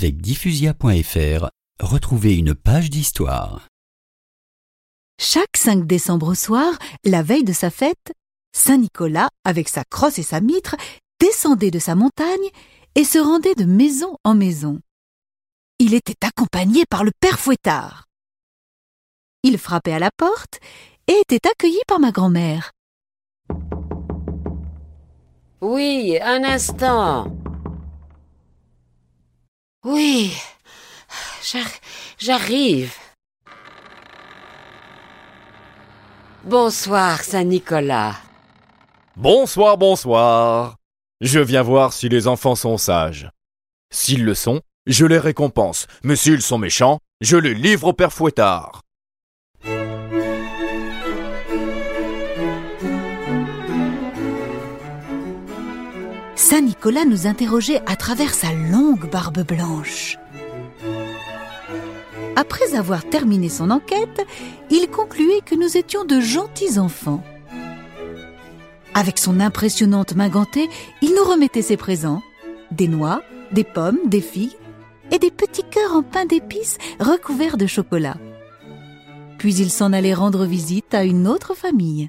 Avec Diffusia.fr, retrouvez une page d'histoire. Chaque 5 décembre au soir, la veille de sa fête, Saint Nicolas, avec sa crosse et sa mitre, descendait de sa montagne et se rendait de maison en maison. Il était accompagné par le Père Fouettard. Il frappait à la porte et était accueilli par ma grand-mère. « Oui, un instant. »« Oui, j'arrive. » Bonsoir, Saint-Nicolas. Bonsoir. Je viens voir si les enfants sont sages. S'ils le sont, je les récompense, mais s'ils sont méchants, je les livre au Père Fouettard. Saint Nicolas nous interrogeait à travers sa longue barbe blanche. Après avoir terminé son enquête, il concluait que nous étions de gentils enfants. Avec son impressionnante main gantée, il nous remettait ses présents. Des noix, des pommes, des figues et des petits cœurs en pain d'épices recouverts de chocolat. Puis il s'en allait rendre visite à une autre famille.